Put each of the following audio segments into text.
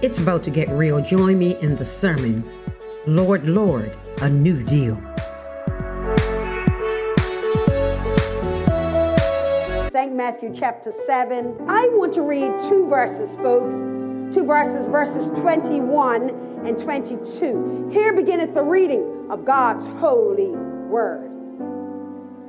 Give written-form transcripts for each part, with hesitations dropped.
It's about to get real. Join me in the sermon, Lord, Lord, a New Deal. St. Matthew chapter 7. I want to read two verses, folks. Two verses, verses 21 and 22. Here beginneth the reading of God's holy word.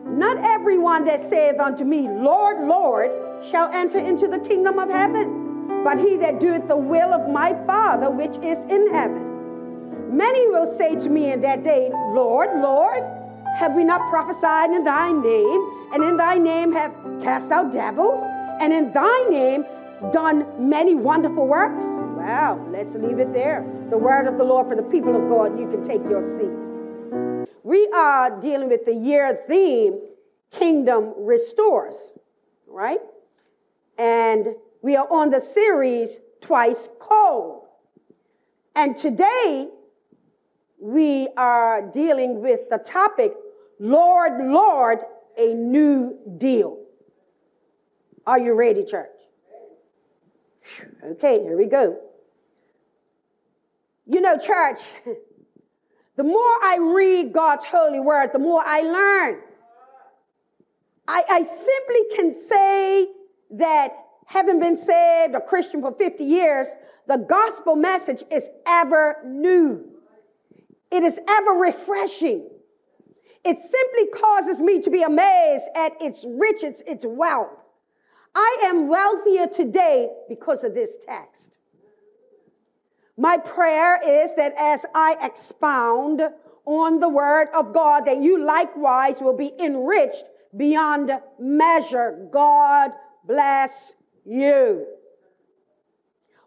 Not everyone that saith unto me, Lord, Lord, shall enter into the kingdom of heaven, but he that doeth the will of my Father which is in heaven. Many will say to me in that day, Lord, Lord, have we not prophesied in thy name, and in thy name have cast out devils, and in thy name done many wonderful works? Wow, let's leave it there. The word of the Lord for the people of God. You can take your seats. We are dealing with the year theme, Kingdom Restores, right? And we are on the series Twice Cold. And today we are dealing with the topic, Lord, Lord, a New Deal. Are you ready, church? Okay, here we go. You know, church, the more I read God's holy word, the more I learn. I simply can say that, having been saved a Christian for 50 years, the gospel message is ever new. It is ever refreshing. It simply causes me to be amazed at its riches, its wealth. I am wealthier today because of this text. My prayer is that as I expound on the word of God, that you likewise will be enriched beyond measure. God bless you.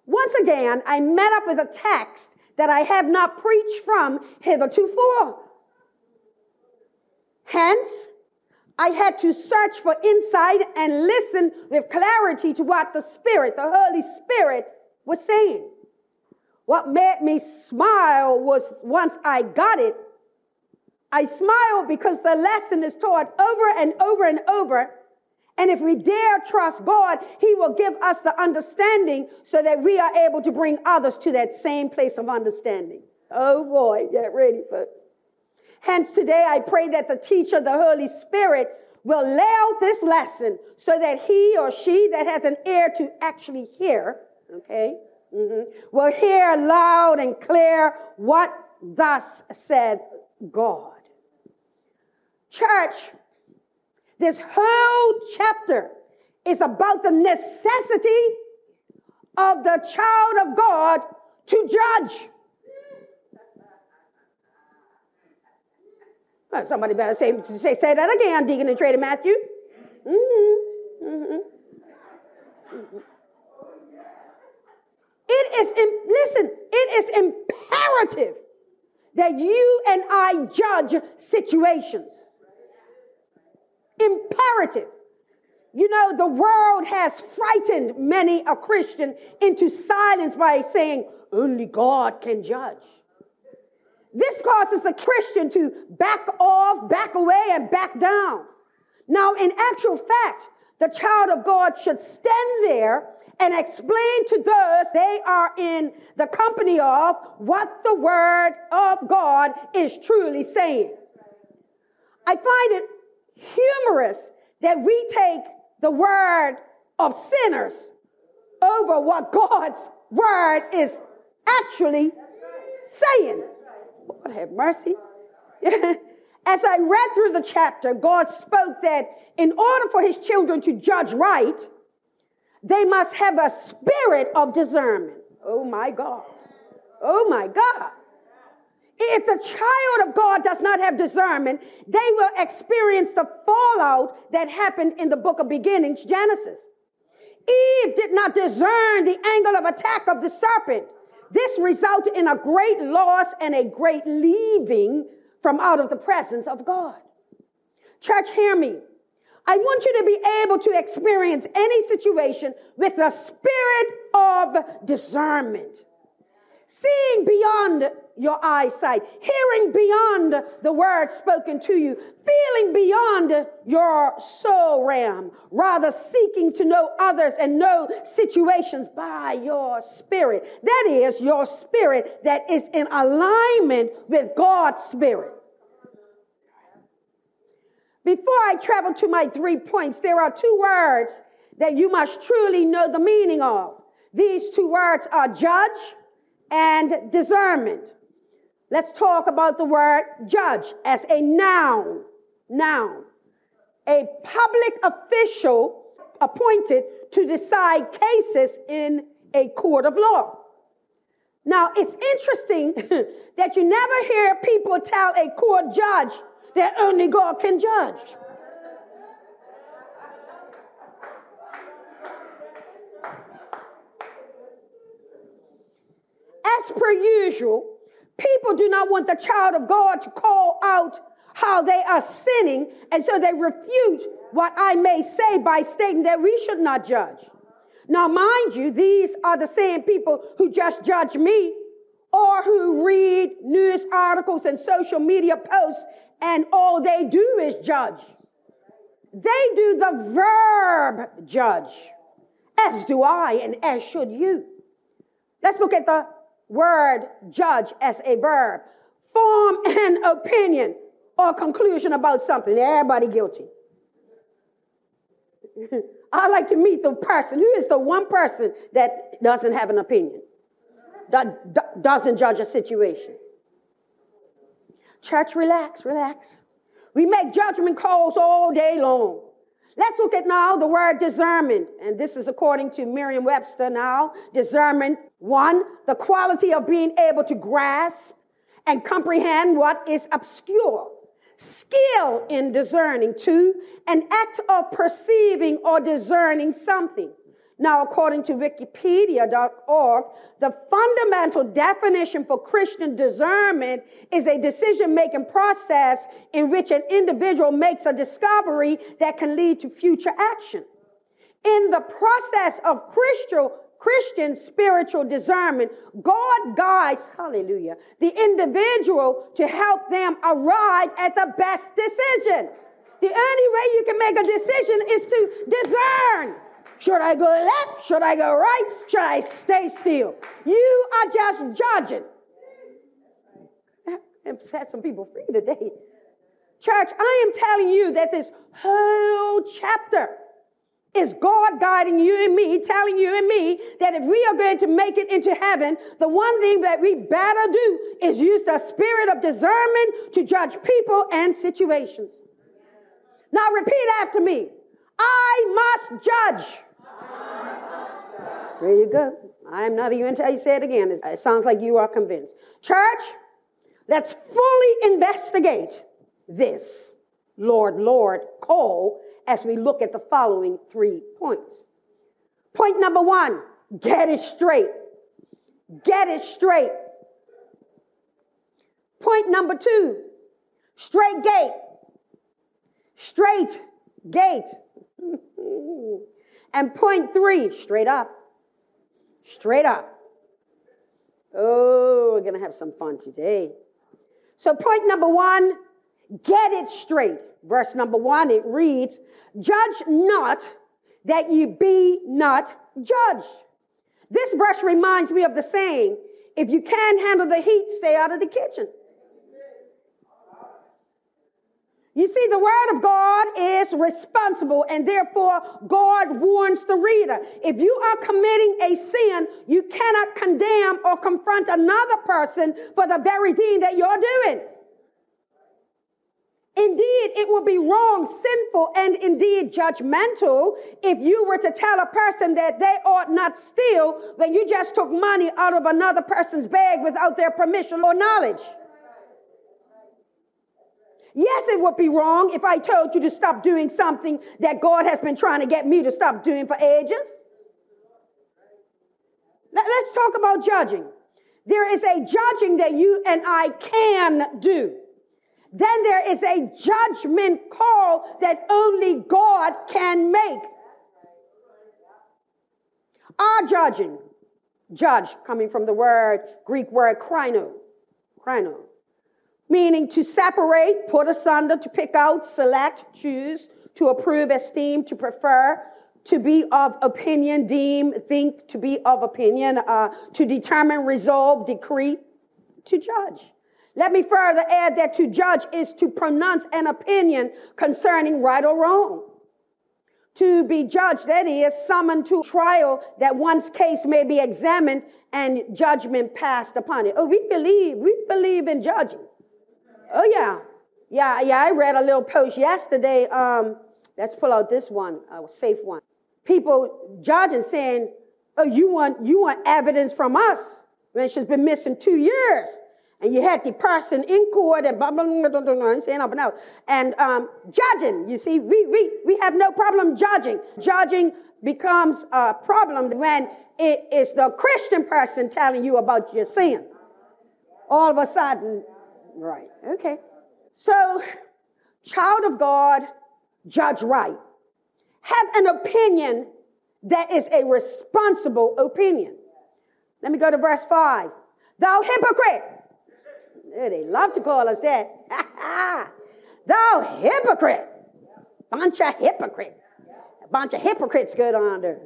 Once again, I met up with a text that I have not preached from hithertofore. Hence, I had to search for insight and listen with clarity to what the Spirit, the Holy Spirit, was saying. What made me smile was once I got it, I smiled because the lesson is taught over and over and over. And if we dare trust God, he will give us the understanding so that we are able to bring others to that same place of understanding. Oh boy, get ready, folks. Hence today I pray that the teacher, the Holy Spirit, will lay out this lesson so that he or she that hath an ear to actually hear, okay, will hear loud and clear what thus said God. Church, this whole chapter is about the necessity of the child of God to judge. Well, somebody better say that again, Deacon and Trader Matthew. It is imperative that you and I judge situations. Imperative. You know, the world has frightened many a Christian into silence by saying, only God can judge. This causes the Christian to back off, back away, and back down. Now, in actual fact, the child of God should stand there and explain to those they are in the company of what the word of God is truly saying. I find it humorous that we take the word of sinners over what God's word is actually saying. Lord have mercy. As I read through the chapter, God spoke that in order for his children to judge right, they must have a spirit of discernment. Oh my God. Oh my God. If the child of God does not have discernment, they will experience the fallout that happened in the book of beginnings, Genesis. Eve did not discern the angle of attack of the serpent. This resulted in a great loss and a great leaving from out of the presence of God. Church, hear me. I want you to be able to experience any situation with the spirit of discernment. seeing beyond your eyesight, hearing beyond the word spoken to you, feeling beyond your soul realm, rather seeking to know others and know situations by your spirit. That is your spirit that is in alignment with God's spirit. Before I travel to my 3 points, there are 2 words that you must truly know the meaning of. These 2 words are judge and discernment. Let's talk about the word judge as a noun. Noun. A public official appointed to decide cases in a court of law. Now, it's interesting that you never hear people tell a court judge that only God can judge. As per usual, people do not want the child of God to call out how they are sinning, and so they refute what I may say by stating that we should not judge. Now, mind you, these are the same people who just judge me or who read news articles and social media posts, and all they do is judge. They do the verb judge, as do I and as should you. Let's look at the word judge as a verb. Form an opinion or conclusion about something. Everybody guilty. I like to meet the person who is the one person that doesn't have an opinion, that doesn't judge a situation. Church, relax, relax. We make judgment calls all day long. Let's look at now the word discernment. And this is according to Merriam-Webster now. Discernment, 1, the quality of being able to grasp and comprehend what is obscure. Skill in discerning. 2, an act of perceiving or discerning something. Now, according to wikipedia.org, the fundamental definition for Christian discernment is a decision-making process in which an individual makes a discovery that can lead to future action. In the process of Christian spiritual discernment, God guides, hallelujah, the individual to help them arrive at the best decision. The only way you can make a decision is to discern. Should I go left? Should I go right? Should I stay still? You are just judging. I've had some people free today. Church, I am telling you that this whole chapter is God guiding you and me, telling you and me that if we are going to make it into heaven, the one thing that we better do is use the spirit of discernment to judge people and situations. Now repeat after me. I must judge. There you go. I'm not even until you say it again. It sounds like you are convinced. Church, let's fully investigate this Lord, Lord call as we look at the following 3 points. Point number 1, get it straight. Get it straight. Point number 2, straight gate. Straight gate. And point 3, straight up. Straight up. Oh, we're going to have some fun today. So point number 1, get it straight. Verse number 1, it reads, judge not that ye be not judged. This verse reminds me of the saying, if you can't handle the heat, stay out of the kitchen. You see, the word of God is responsible, and therefore God warns the reader. If you are committing a sin, you cannot condemn or confront another person for the very thing that you're doing. Indeed, it would be wrong, sinful, and indeed judgmental if you were to tell a person that they ought not steal when you just took money out of another person's bag without their permission or knowledge. Yes, it would be wrong if I told you to stop doing something that God has been trying to get me to stop doing for ages. Let's talk about judging. There is a judging that you and I can do. Then there is a judgment call that only God can make. Our judging judge, coming from the word, Greek word krino, meaning to separate, put asunder, to pick out, select, choose, to approve, esteem, to prefer, to be of opinion, deem, think, to be of opinion, to determine, resolve, decree, to judge. Let me further add that to judge is to pronounce an opinion concerning right or wrong. To be judged, that is, summoned to trial that one's case may be examined and judgment passed upon it. Oh, we believe in judging. Oh, yeah. Yeah, I read a little post yesterday. Let's pull out this one, a safe one. People judging saying, oh, you want evidence from us. When she's been missing 2 years. And you had the person in court and blah, blah, blah, blah, blah, blah, saying up and out. And judging, you see, we have no problem judging. Judging becomes a problem when it is the Christian person telling you about your sin. All of a sudden, right, okay. So, child of God, judge right. Have an opinion that is a responsible opinion. Let me go to verse 5. Thou hypocrite. They love to call us that. Thou hypocrite. Bunch of hypocrites go down there.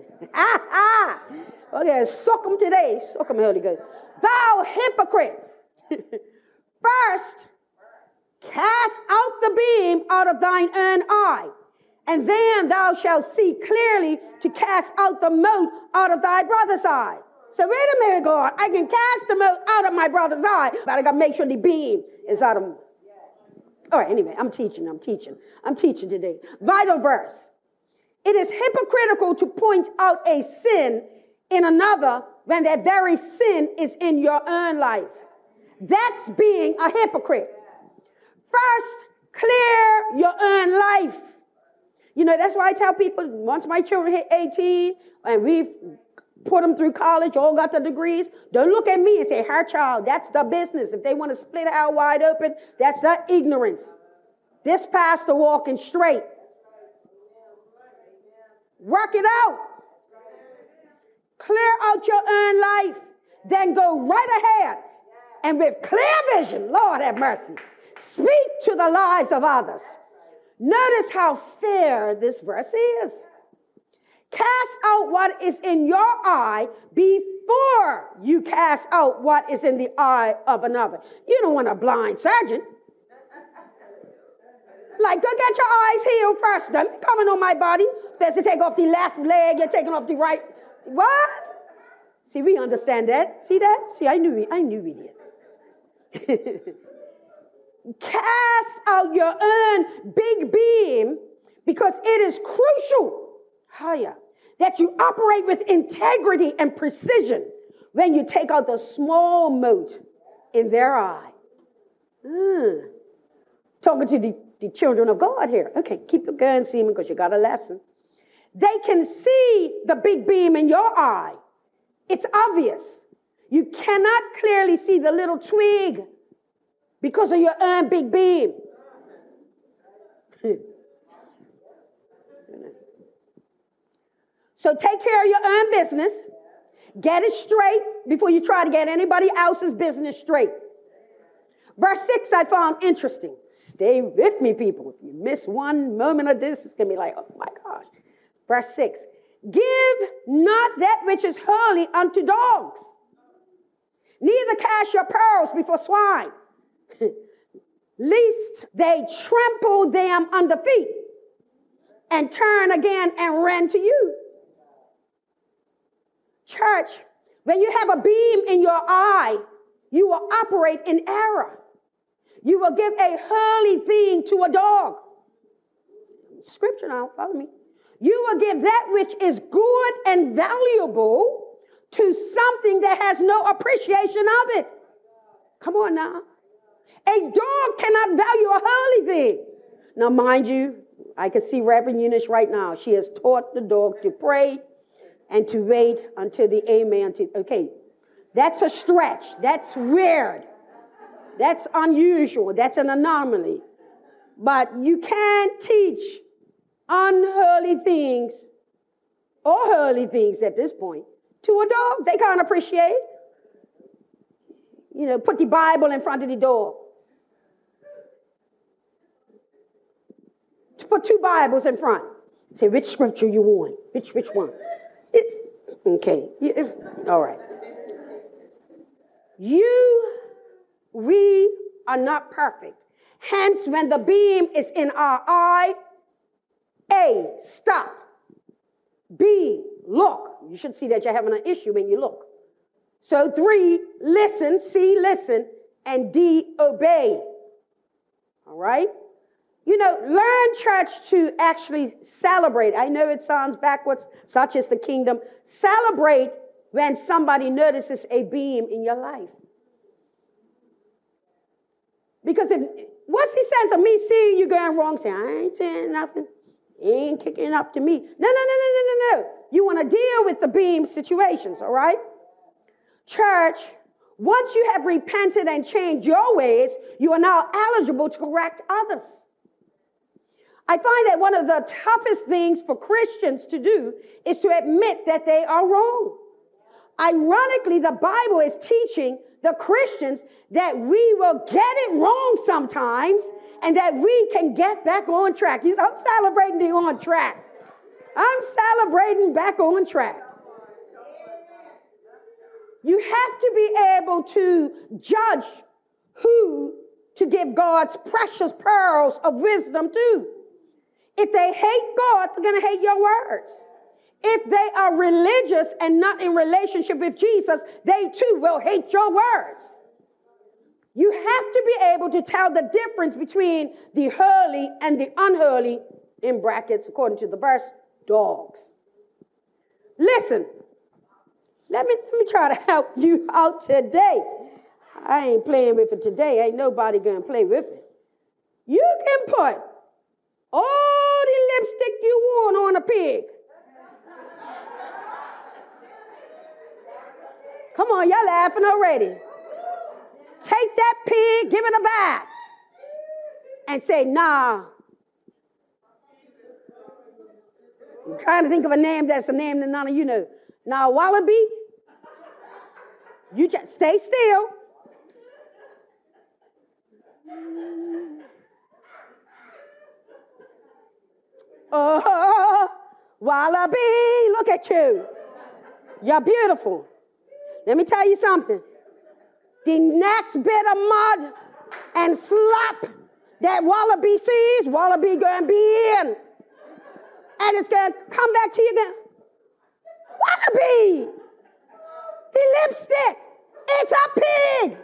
Okay, soak them today. Soak them, Holy Ghost. Thou hypocrite. First, cast out the beam out of thine own eye, and then thou shalt see clearly to cast out the mote out of thy brother's eye. So wait a minute, God, I can cast the mote out of my brother's eye, but I got to make sure the beam is out of me. All right, anyway, I'm teaching today. Vital verse. It is hypocritical to point out a sin in another when that very sin is in your own life. That's being a hypocrite. First, clear your own life. You know, that's why I tell people, once my children hit 18, and we've put them through college, all got the degrees, don't look at me and say, her child, that's the business. If they want to split out wide open, that's their ignorance. This pastor walking straight. Work it out. Clear out your own life. Then go right ahead. And with clear vision, Lord have mercy, speak to the lives of others. Notice how fair this verse is. Cast out what is in your eye before you cast out what is in the eye of another. You don't want a blind surgeon. Like, go get your eyes healed first. Don't be coming on my body. Best to take off the left leg. You're taking off the right. What? See, we understand that. See that? See, I knew we did. Cast out your own big beam because it is crucial that you operate with integrity and precision when you take out the small mote in their eye. Talking to the children of God here. Okay, keep your gun, Seaman, because you got a lesson. They can see the big beam in your eye. It's obvious. You cannot clearly see the little twig because of your own big beam. So take care of your own business. Get it straight before you try to get anybody else's business straight. Verse 6 I found interesting. Stay with me, people. If you miss one moment of this, it's going to be like, oh my gosh. Verse 6. Give not that which is holy unto dogs. Neither cast your pearls before swine, lest they trample them under feet and turn again and run to you. Church, when you have a beam in your eye, you will operate in error. You will give a holy thing to a dog. Scripture now, follow me. You will give that which is good and valuable to something that has no appreciation of it. Come on now. A dog cannot value a holy thing. Now, mind you, I can see Reverend Eunice right now. She has taught the dog to pray and to wait until the amen. Okay, that's a stretch. That's weird. That's unusual. That's an anomaly. But you can't teach unholy things or holy things at this point to a dog. They can't appreciate. You know, put the Bible in front of the door. To put two Bibles in front. Say, which scripture you want? Which one? It's okay. All right. We are not perfect. Hence, when the beam is in our eye, A, stop. B, look. You should see that you're having an issue when you look. So 3, listen. C, listen. And D, obey. All right? You know, learn, church, to actually celebrate. I know it sounds backwards, such is the kingdom. Celebrate when somebody notices a beam in your life. Because what's the sense of me seeing you going wrong? Saying, I ain't saying nothing. It ain't kicking up to me. No. You want to deal with the beam situations, all right? Church, once you have repented and changed your ways, you are now eligible to correct others. I find that one of the toughest things for Christians to do is to admit that they are wrong. Ironically, the Bible is teaching the Christians that we will get it wrong sometimes and that we can get back on track. I'm celebrating the on track. I'm celebrating back on track. You have to be able to judge who to give God's precious pearls of wisdom to. If they hate God, they're going to hate your words. If they are religious and not in relationship with Jesus, they too will hate your words. You have to be able to tell the difference between the holy and the unholy, in brackets, according to the verse, dogs. Listen, let me try to help you out today. I ain't playing with it today. Ain't nobody going to play with it. You can put all the lipstick you want on a pig. Come on, y'all laughing already. Take that pig, give it a bath, and say, nah. I'm trying to think of a name that's a name that none of you know. Nah, wallaby, you just stay still. Oh, wallaby, look at you. You're beautiful. Let me tell you something. The next bit of mud and slop that wallaby sees, wallaby going to be in. And it's going to come back to you again. Wallaby! The lipstick! It's a pig!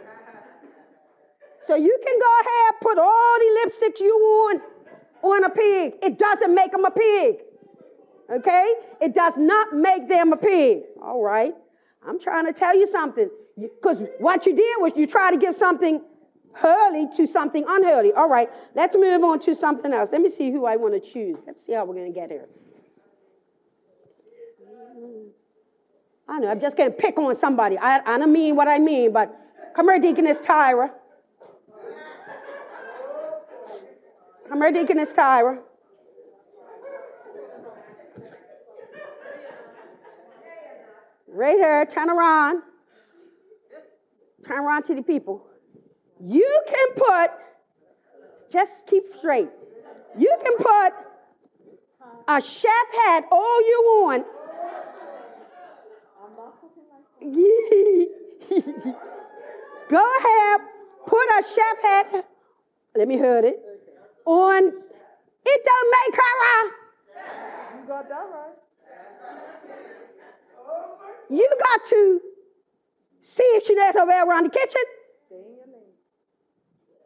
So you can go ahead and put all the lipsticks you want on a pig. It doesn't make them a pig. Okay? It does not make them a pig. All right. I'm trying to tell you something. Because what you did was you try to give something holy to something unholy. All right, let's move on to something else. Let me see who I want to choose. Let's see how we're going to get here. I know, I'm just going to pick on somebody. I don't mean what I mean, but come here, Deaconess Tyra. Come here, Deaconess Tyra. Right here, turn around to the people. You can put, just keep straight. You can put a chef hat all you want. Go ahead, put a chef hat, let me hear it, on, it don't make her. You got that right. You got to see if she knows her way around the kitchen.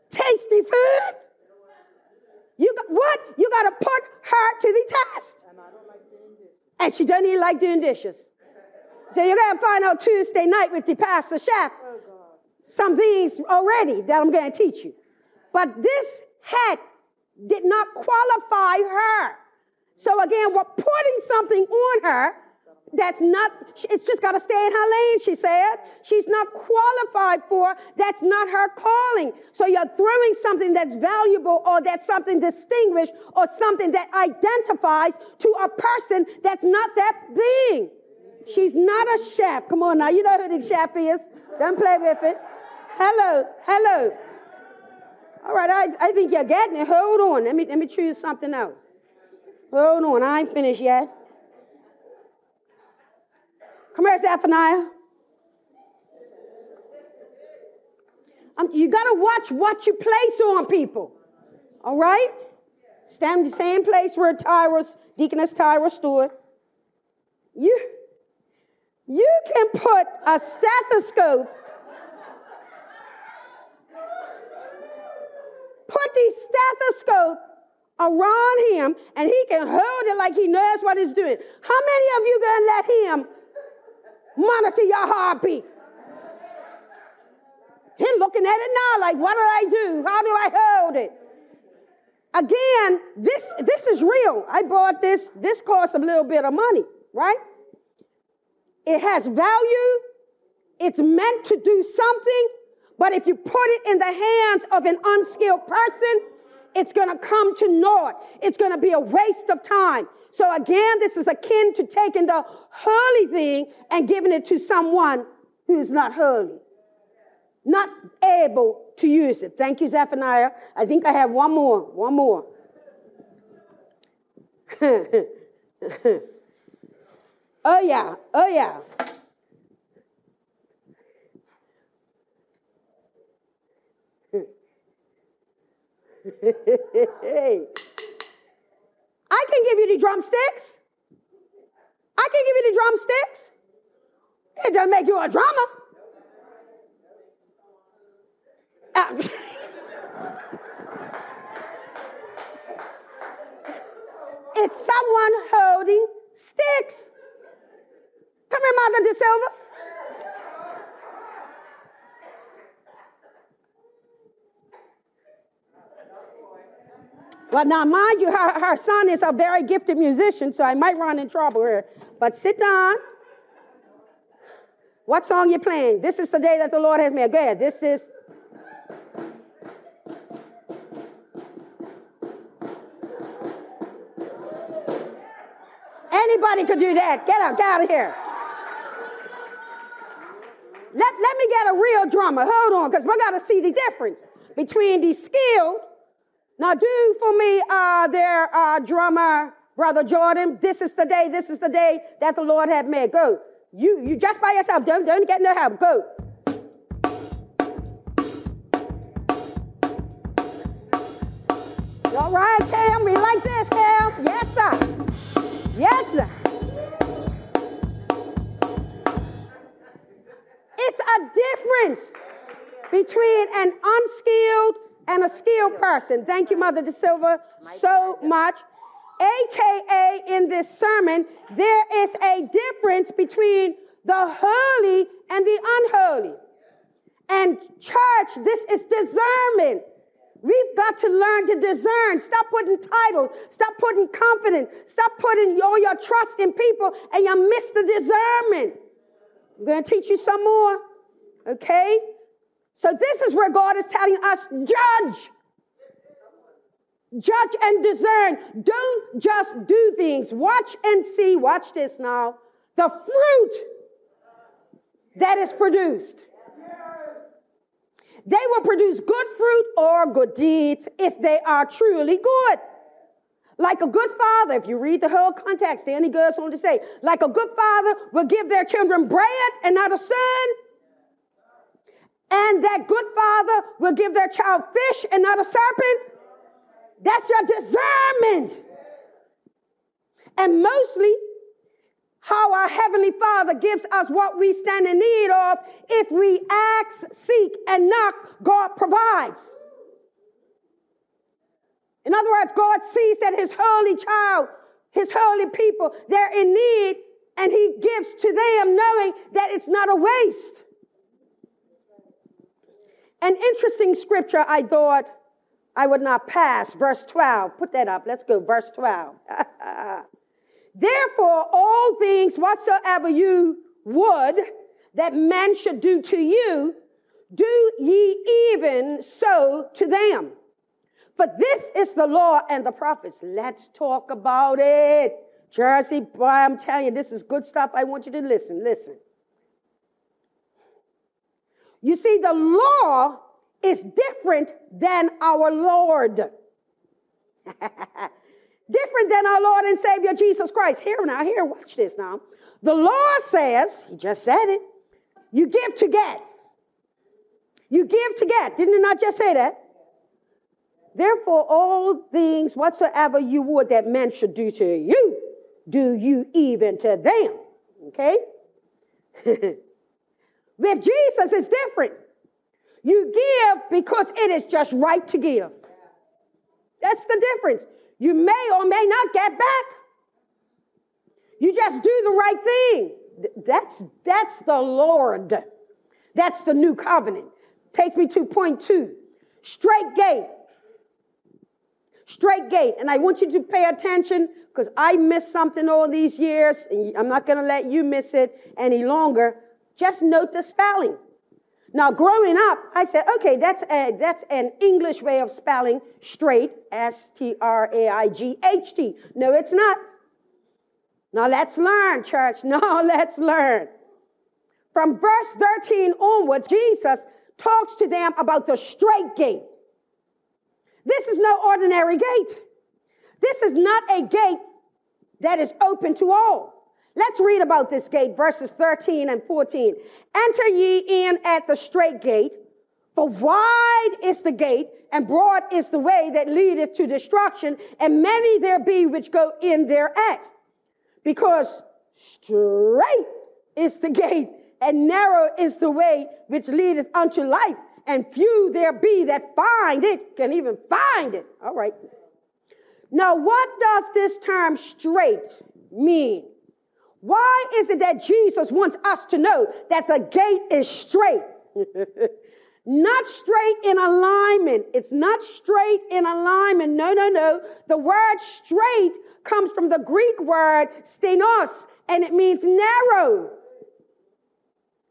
Tasty food. You got to put her to the test. And I don't like doing dishes. And she doesn't even like doing dishes. So you're going to find out Tuesday night with the pastor chef some things already that I'm going to teach you. But this hat did not qualify her. So again, we're putting something on her. That's not, it's just got to stay in her lane, she said. She's not qualified for, that's not her calling. So you're throwing something that's valuable or that's something distinguished or something that identifies to a person that's not that thing. She's not a chef. Come on now. You know who the chef is. Don't play with it. Hello. Hello. All right. I think you're getting it. Hold on. Let me choose something else. Hold on. I ain't finished yet. Come here, Zephaniah. You got to watch what you place on people. All right? Stand in the same place where Deaconess Tyra stood. You can put a stethoscope. Put the stethoscope around him, and he can hold it like he knows what he's doing. How many of you going to let him monitor your heartbeat? He's looking at it now like, what do? How do I hold it? Again, this is real. I bought this. This cost a little bit of money, right? It has value. It's meant to do something. But if you put it in the hands of an unskilled person, it's going to come to naught. It's going to be a waste of time. So again, this is akin to taking the holy thing and giving it to someone who is not holy, not able to use it. Thank you, Zephaniah. I think I have one more. Oh, yeah. I can give you the drumsticks. It doesn't make you a drummer. It's someone holding sticks. Come here, Mother De Silva. Well, now, mind you, her son is a very gifted musician, so I might run in trouble here. But sit down. What song you playing? This is the day that the Lord has made. Go ahead. This is... Anybody could do that. Get out of here. Let me get a real drummer. Hold on, because we got to see the difference between the skilled. Now do for me their drummer, Brother Jordan. This is the day that the Lord hath made. Go. You just by yourself. Don't get no help. Go. All right, Cam, we like this, Cam. Yes, sir. Yes, sir. It's a difference between an unskilled and a skilled person. Thank you, Mother De Silva, so much. AKA in this sermon, there is a difference between the holy and the unholy. And church, this is discernment. We've got to learn to discern. Stop putting titles. Stop putting confidence. Stop putting all your trust in people, and you miss the discernment. I'm going to teach you some more, okay? So this is where God is telling us, judge. Judge and discern. Don't just do things. Watch and see. Watch this now. The fruit that is produced. They will produce good fruit or good deeds if they are truly good. Like a good father, if you read the whole context, then he goes on to say, like a good father will give their children bread and not a stone. And that good father will give their child fish and not a serpent. That's your discernment. And mostly, how our Heavenly Father gives us what we stand in need of. If we ask, seek, and knock, God provides. In other words, God sees that his holy child, his holy people, they're in need, and he gives to them knowing that it's not a waste. An interesting scripture I thought I would not pass, verse 12. Put that up. Let's go, verse 12. Therefore, all things whatsoever you would that men should do to you, do ye even so to them. For this is the law and the prophets. Let's talk about it. Jersey, boy, I'm telling you, this is good stuff. I want you to listen. Listen. You see, the law is different than our Lord. Different than our Lord and Savior Jesus Christ. Here now, here, watch this now. The law says, he just said it, you give to get. You give to get. Didn't it not just say that? Therefore, all things whatsoever you would that men should do to you, do you even to them. Okay? With Jesus, it's different. You give because it is just right to give. That's the difference. You may or may not get back. You just do the right thing. That's the Lord. That's the new covenant. Takes me to point two. Straight gate. Straight gate. And I want you to pay attention because I missed something all these years. And I'm not going to let you miss it any longer. Just note the spelling. Now, growing up, I said, okay, that's an English way of spelling straight, S-T-R-A-I-G-H-T. No, it's not. Now, let's learn, church. Now, let's learn. From verse 13 onwards, Jesus talks to them about the straight gate. This is no ordinary gate. This is not a gate that is open to all. Let's read about this gate, verses 13 and 14. Enter ye in at the straight gate, for wide is the gate, and broad is the way that leadeth to destruction, and many there be which go in thereat. Because straight is the gate, and narrow is the way which leadeth unto life, and few there be that find it, can even find it. All right. Now, what does this term straight mean? Why is it that Jesus wants us to know that the gate is straight? Not straight in alignment. It's not straight in alignment. No, no, no. The word straight comes from the Greek word stenos, and it means narrow.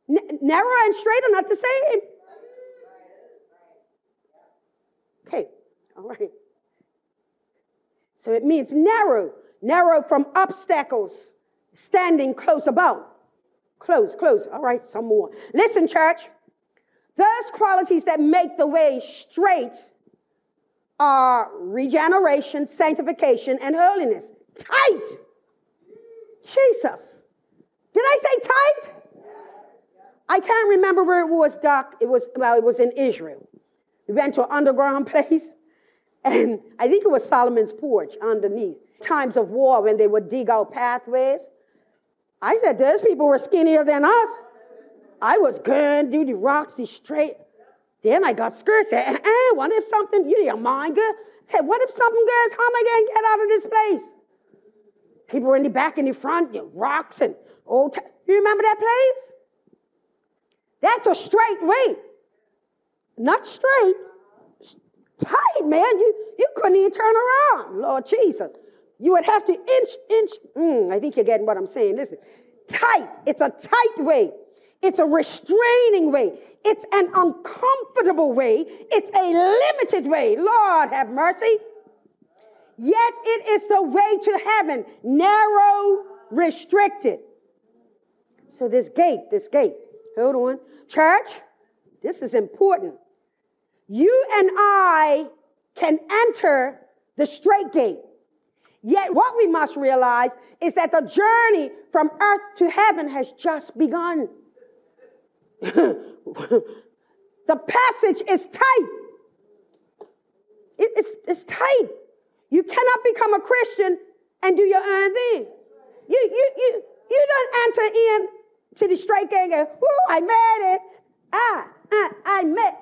Narrow and straight are not the same. Okay, all right. So it means narrow. Narrow from obstacles. Standing close about. Close, close. All right, some more. Listen, church. Those qualities that make the way straight are regeneration, sanctification, and holiness. Tight. Jesus. Did I say tight? I can't remember where it was, Doc. It was in Israel. We went to an underground place, and I think it was Solomon's Porch underneath. Times of war when they would dig out pathways. I said, those people were skinnier than us. I was good, do the rocks, the straight. Then I got scared, said, what if something, you need a mind, girl? Said, what if something goes, how am I going to get out of this place? People were in the back and the front, you know, rocks and old time. You remember that place? That's a straight way. Not straight, tight, man. You couldn't even turn around, Lord Jesus. You would have to inch. I think you're getting what I'm saying. Listen, tight. It's a tight way. It's a restraining way. It's an uncomfortable way. It's a limited way. Lord, have mercy. Yet it is the way to heaven, narrow, restricted. So this gate. Hold on. Church, this is important. You and I can enter the straight gate. Yet what we must realize is that the journey from earth to heaven has just begun. The passage is tight. It's tight. You cannot become a Christian and do your own thing. You don't enter in to the straight gate and go, "Woo, I made it. I made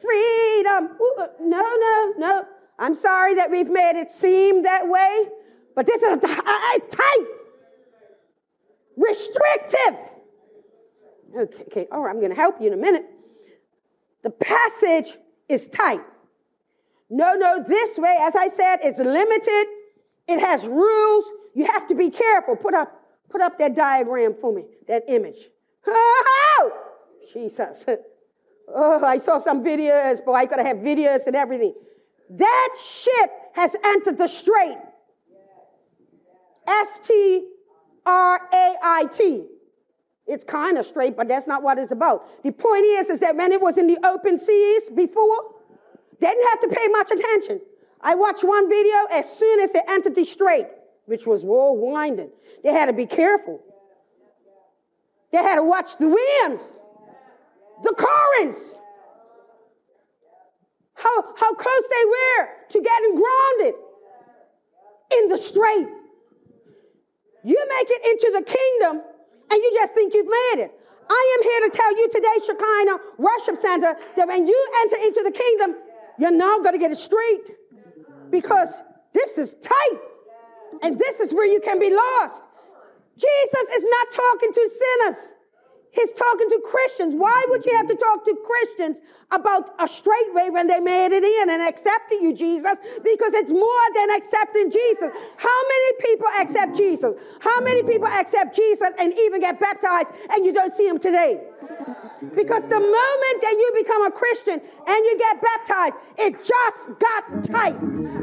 freedom." Ooh, no. I'm sorry that we've made it seem that way, but this is a tight, restrictive. Okay, all right, I'm going to help you in a minute. The passage is tight. No, this way, as I said, it's limited. It has rules. You have to be careful. Put up that diagram for me, that image. Oh, Jesus. Oh, I saw some videos, boy, I could have videos and everything. That ship has entered the strait. S-T-R-A-I-T. It's kind of straight, but that's not what it's about. The point is that when it was in the open seas before, didn't have to pay much attention. I watched one video as soon as they entered the strait, which was well winding. They had to be careful. They had to watch the winds, the currents, how close they were to getting grounded in the strait. You make it into the kingdom, and you just think you've made it. I am here to tell you today, Shekinah Worship Center, that when you enter into the kingdom, you're now going to get it straight, because this is tight, and this is where you can be lost. Jesus is not talking to sinners. He's talking to Christians. Why would you have to talk to Christians about a straight way when they made it in and accepted you, Jesus? Because it's more than accepting Jesus. How many people accept Jesus? How many people accept Jesus and even get baptized and you don't see him today? Because the moment that you become a Christian and you get baptized, it just got tight.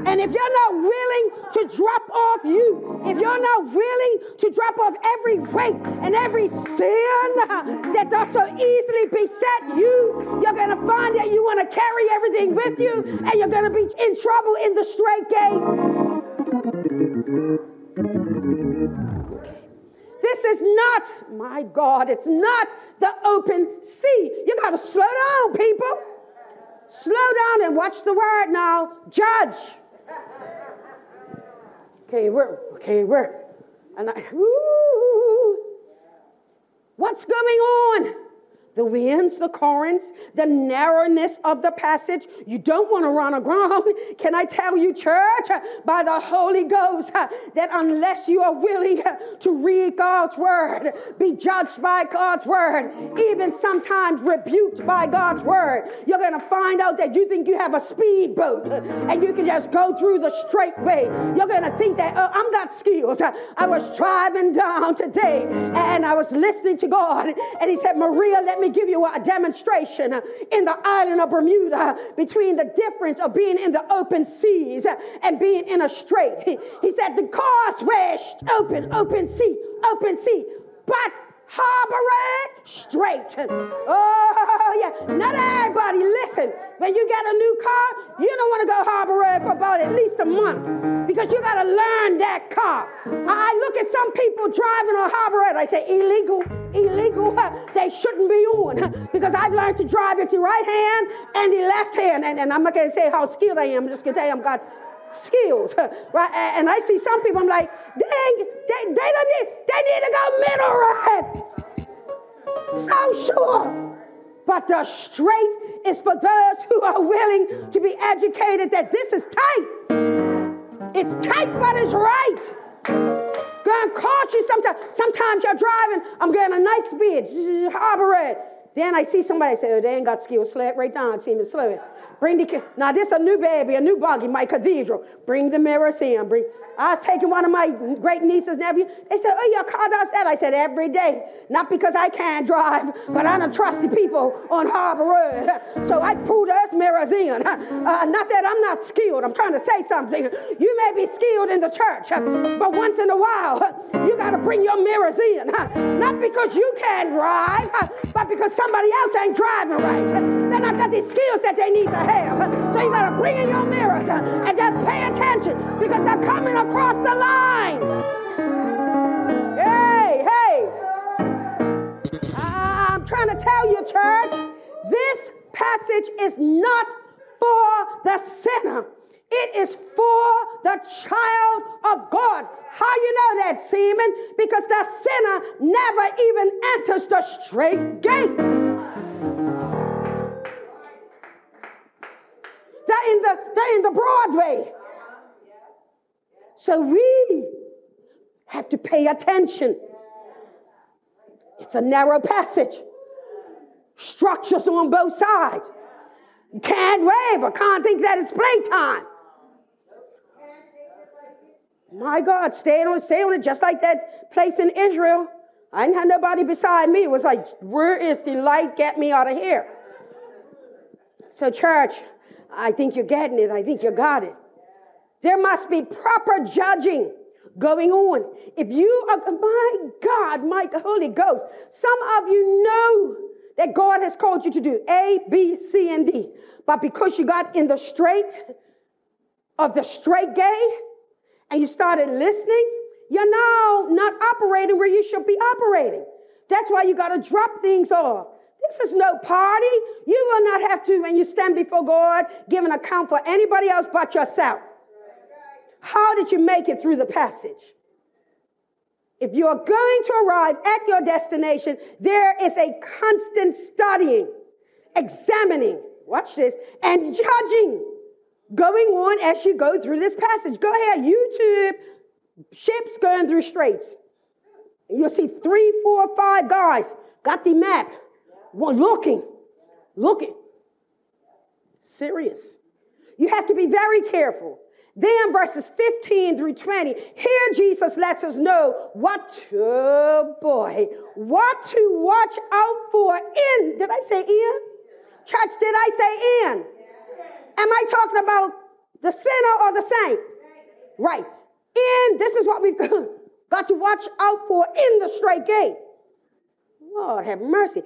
And if you're not willing to drop off you, if you're not willing to drop off every weight and every sin that does so easily beset you, you're going to find that you want to carry everything with you, and you're going to be in trouble in the straight gate. This is not, my God, it's not the open sea. You got to slow down, people. Slow down and watch the word now. Judge. Okay, we're. And what's going on? The winds, the currents, the narrowness of the passage. You don't want to run aground. Can I tell you, church, by the Holy Ghost, that unless you are willing to read God's word, be judged by God's word, even sometimes rebuked by God's word, you're going to find out that you think you have a speedboat and you can just go through the straight way. You're going to think that, oh, I'm got skills. I was driving down today and I was listening to God, and he said, Maria, let me give you a demonstration in the island of Bermuda between the difference of being in the open seas and being in a strait. He said the causeway open sea, but harbor it straight. Oh, yeah. Not everybody, listen. When you get a new car, you don't want to go harbor it for about at least a month, because you got to learn that car. I look at some people driving on harbor it. I say, illegal. They shouldn't be on, because I've learned to drive with the right hand and the left hand. And I'm not going to say how skilled I am. I'm just going to tell you I've got skills, right? And I see some people, I'm like, dang, they need to go middle right. So sure. But the straight is for those who are willing to be educated that this is tight. It's tight, but it's right. Gonna cost you sometimes. Sometimes you're driving, I'm getting a nice speed, harbor it. Then I see somebody say, oh, they ain't got skills, slow it right down, see me slow it. Bring the kid. Now, this a new baby, a new buggy, my cathedral. Bring the mirrors in. I was taking one of my great nieces, nephew. They said, oh, your car does that? I said, every day. Not because I can't drive, but I don't trust the people on Harbor Road. So I pulled those mirrors in. Not that I'm not skilled. I'm trying to say something. You may be skilled in the church, but once in a while, you got to bring your mirrors in. Not because you can't drive, but because somebody else ain't driving right. They're not got the skills that they need to have. So you got to bring in your mirrors and just pay attention, because they're coming across the line. Hey. I'm trying to tell you, church, this passage is not for the sinner. It is for the child of God. How you know that, Seaman? Because the sinner never even enters the straight gate. They're in the Broadway. So we have to pay attention. It's a narrow passage. Structures on both sides. You can't waver. Can't think that it's playtime. My God, stay on it just like that place in Israel. I didn't have nobody beside me. It was like, where is the light? Get me out of here. So church, I think you're getting it. I think you got it. There must be proper judging. going on. If you are, my God, my Holy Ghost, some of you know that God has called you to do A, B, C, and D. But because you got in the straight of the straight gate and you started listening, you're now not operating where you should be operating. That's why you got to drop things off. This is no party. You will not have to, when you stand before God, give an account for anybody else but yourself. How did you make it through the passage? If you are going to arrive at your destination, there is a constant studying, examining, watch this, and judging going on as you go through this passage. Go ahead, YouTube, ships going through straits. You'll see 3, 4, 5 guys got the map, looking. Serious. You have to be very careful. Then verses 15 through 20, here Jesus lets us know what to watch out for in. Did I say in? Church, did I say in? Am I talking about the sinner or the saint? Right. In, this is what we've got to watch out for in the straight gate. Lord have mercy.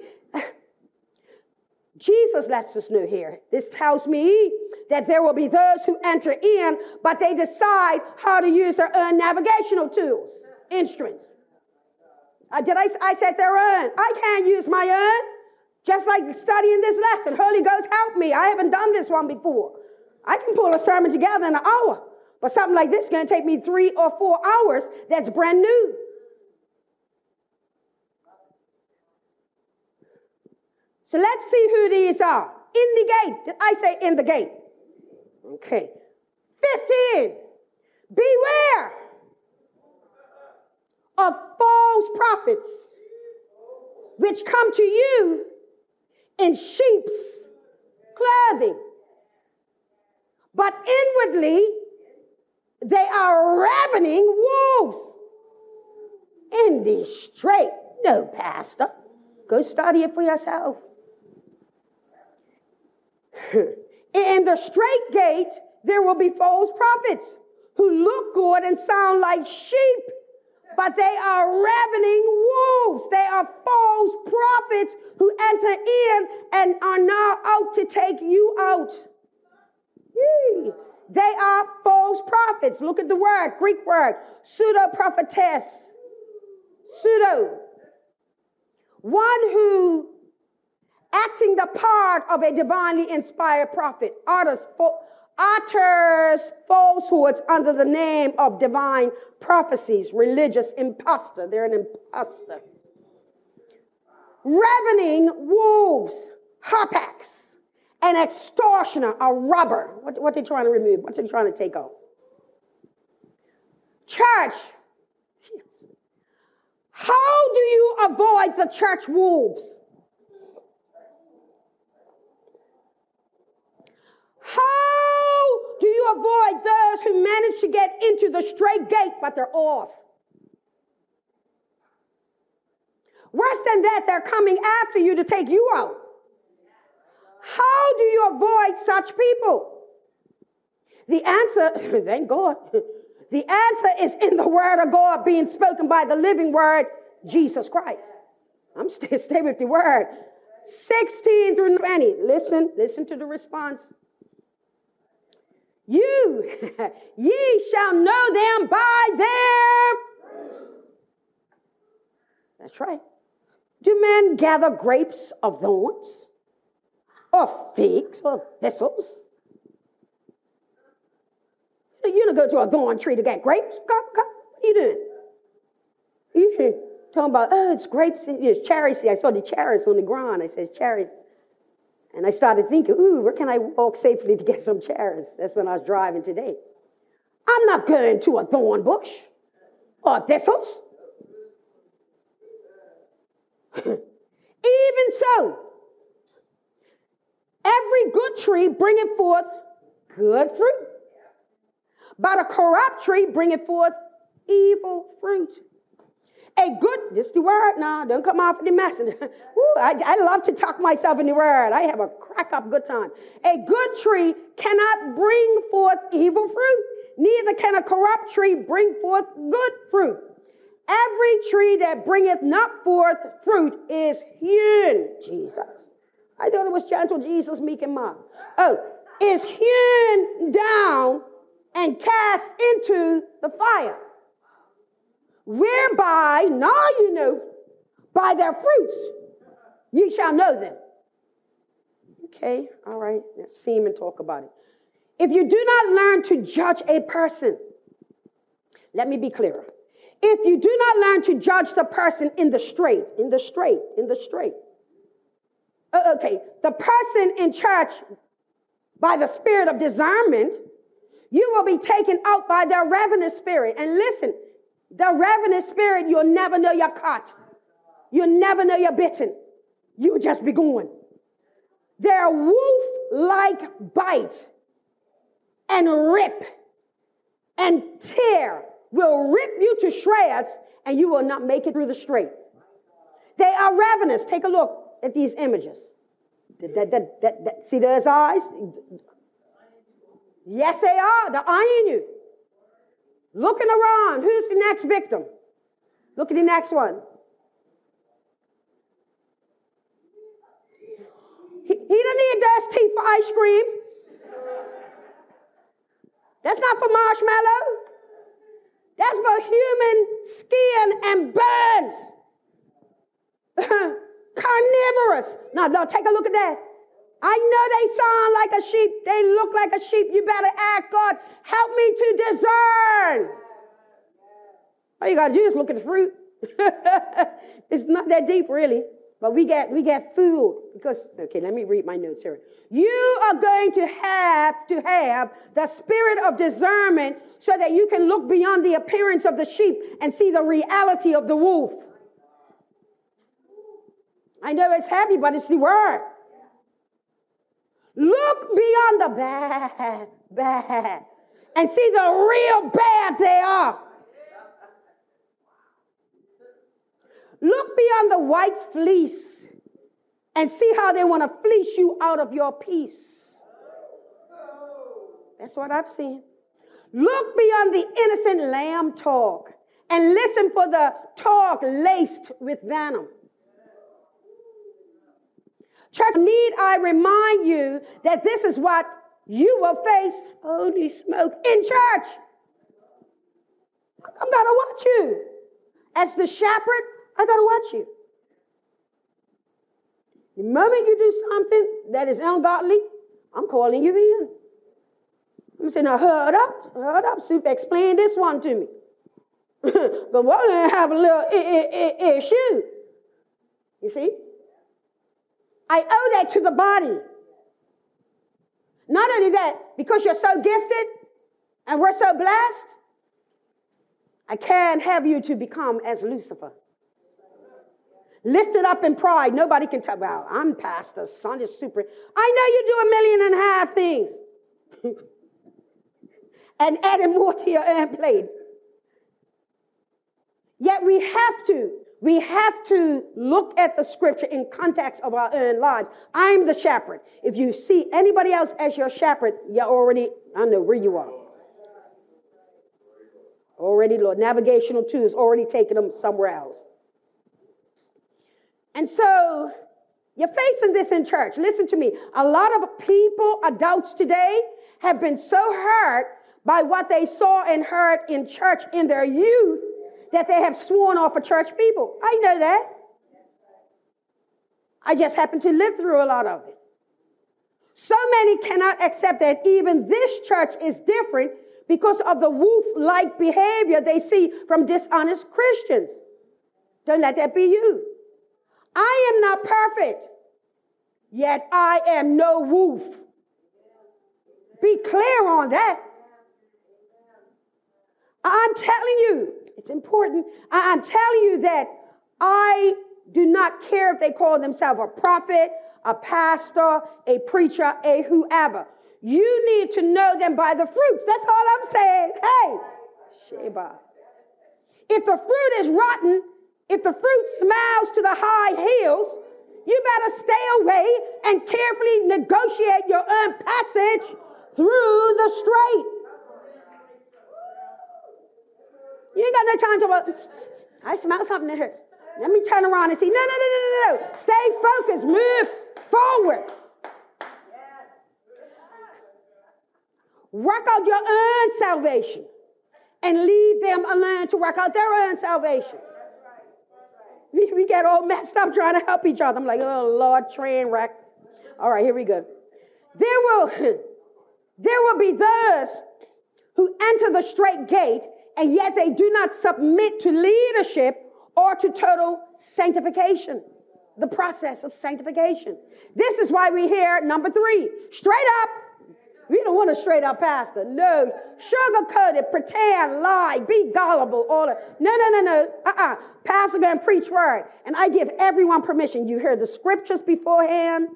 Jesus lets us know here. This tells me that there will be those who enter in, but they decide how to use their own navigational tools, instruments. I said their own. I can't use my own. Just like studying this lesson. Holy Ghost, help me. I haven't done this one before. I can pull a sermon together in an hour, but something like this is going to take me 3 or 4 hours. That's brand new. So let's see who these are. In the gate. Did I say in the gate? Okay. 15. Beware of false prophets, which come to you in sheep's clothing, but inwardly they are ravening wolves. In the straight. No, Pastor. Go study it for yourself. In the straight gate, there will be false prophets who look good and sound like sheep, but they are ravening wolves. They are false prophets who enter in and are now out to take you out. Yee. They are false prophets. Look at the word, Greek word, pseudo-prophetess. Pseudo. One who acting the part of a divinely inspired prophet, utters falsehoods under the name of divine prophecies, religious imposter. They're an imposter. Ravening wolves, harpax, an extortioner, a robber. What are they trying to remove? What are they trying to take out? Church. How do you avoid the church wolves? How do you avoid those who manage to get into the straight gate, but they're off? Worse than that, they're coming after you to take you out. How do you avoid such people? The answer, thank God, the answer is in the word of God being spoken by the living word, Jesus Christ. I'm stay with the word. 16 through 20. Listen to the response. Ye shall know them by their fruit. That's right. Do men gather grapes of thorns, or figs, or thistles? You don't go to a thorn tree to get grapes. What are you doing? You talking about, it's grapes, it's cherry seed. I saw the cherries on the ground. I said, cherry. And I started thinking, where can I walk safely to get some cherries? That's when I was driving today. I'm not going to a thorn bush or thistles. Even so, every good tree bringeth forth good fruit, but a corrupt tree bringeth forth evil fruit. A good, this is the word now, don't come off of the messenger. Ooh, I love to talk myself in the word. I have a crack up good time. A good tree cannot bring forth evil fruit, neither can a corrupt tree bring forth good fruit. Every tree that bringeth not forth fruit is hewn, Jesus. I thought it was gentle Jesus, meek and mild. Oh, is hewn down and cast into the fire, whereby, now you know, by their fruits ye shall know them. Okay, all right, let's see him and talk about it. If you do not learn to judge a person, let me be clearer. If you do not learn to judge the person in the straight. Okay, the person in church by the spirit of discernment, you will be taken out by their ravenous spirit. And listen, the ravenous spirit, you'll never know you're caught. You'll never know you're bitten. You'll just be going. Their wolf-like bite and rip and tear will rip you to shreds, and you will not make it through the straight. They are ravenous. Take a look at these images. See those eyes? Yes, they are. They're eyeing you. Looking around. Who's the next victim? Look at the next one. He doesn't need those teeth for ice cream. That's not for marshmallow. That's for human skin and burns. Carnivorous. Now, take a look at that. I know they sound like a sheep. They look like a sheep. You better ask God, help me to discern. All you got to do is look at the fruit. It's not that deep, really. But we get food because, okay, let me read my notes here. You are going to have the spirit of discernment so that you can look beyond the appearance of the sheep and see the reality of the wolf. I know it's heavy, but it's the word. Look beyond the bad and see the real bad they are. Look beyond the white fleece and see how they want to fleece you out of your peace. That's what I've seen. Look beyond the innocent lamb talk and listen for the talk laced with venom. Church, need I remind you that this is what you will face, holy smoke, in church. I've got to watch you. As the shepherd, I got to watch you. The moment you do something that is ungodly, I'm calling you in. I'm saying, now, hold up, super, explain this one to me. Because we're going to have a little issue. You see? I owe that to the body. Not only that, because you're so gifted and we're so blessed, I can't have you to become as Lucifer. Lifted up in pride. Nobody can tell. Well, I'm pastor, son is super. I know you do 1.5 million things. And added more to your plate. Yet we have to look at the scripture in context of our own lives. I'm the shepherd. If you see anybody else as your shepherd, you're already, I know where you are. Already, Lord. Navigational 2 is already taking them somewhere else. And so you're facing this in church. Listen to me. A lot of people, adults today, have been so hurt by what they saw and heard in church in their youth that they have sworn off of church people. I know that. I just happen to live through a lot of it. So many cannot accept that even this church is different because of the wolf-like behavior they see from dishonest Christians. Don't let that be you. I am not perfect, yet I am no wolf. Be clear on that. I'm telling you, it's important. I'm telling you that I do not care if they call themselves a prophet, a pastor, a preacher, a whoever. You need to know them by the fruits. That's all I'm saying. Hey, Sheba. If the fruit is rotten, if the fruit smiles to the high hills, you better stay away and carefully negotiate your own passage through the straight. You ain't got no time to work. I smell something in here. Let me turn around and see. No, no, no, no, no, no. Stay focused. Move forward. Work out your own salvation and leave them alone to work out their own salvation. We get all messed up trying to help each other. I'm like, oh, Lord, train wreck. All right, here we go. There will be those who enter the straight gate, and yet they do not submit to leadership or to total sanctification, the process of sanctification. This is why we hear number 3, straight up. We don't want a straight up pastor. No, sugarcoat it, pretend, lie, be gullible. All that. No, no, no, no. Pastor going to preach word. And I give everyone permission. You hear the scriptures beforehand.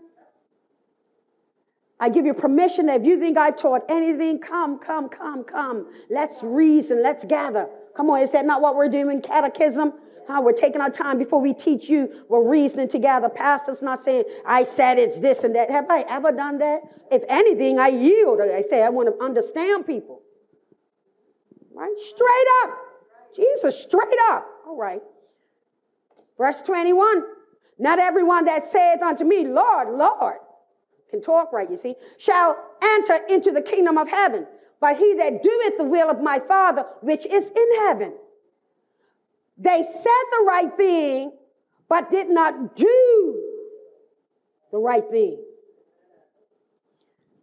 I give you permission that if you think I've taught anything, come. Let's reason. Let's gather. Come on, is that not what we're doing? Catechism? How we're taking our time before we teach you. We're reasoning together. Pastor's not saying, I said it's this and that. Have I ever done that? If anything, I yield. I say, I want to understand people. Right? Straight up. Jesus, straight up. All right. Verse 21. Not everyone that saith unto me, Lord, Lord, can talk right, you see, shall enter into the kingdom of heaven, but he that doeth the will of my Father, which is in heaven. They said the right thing, but did not do the right thing.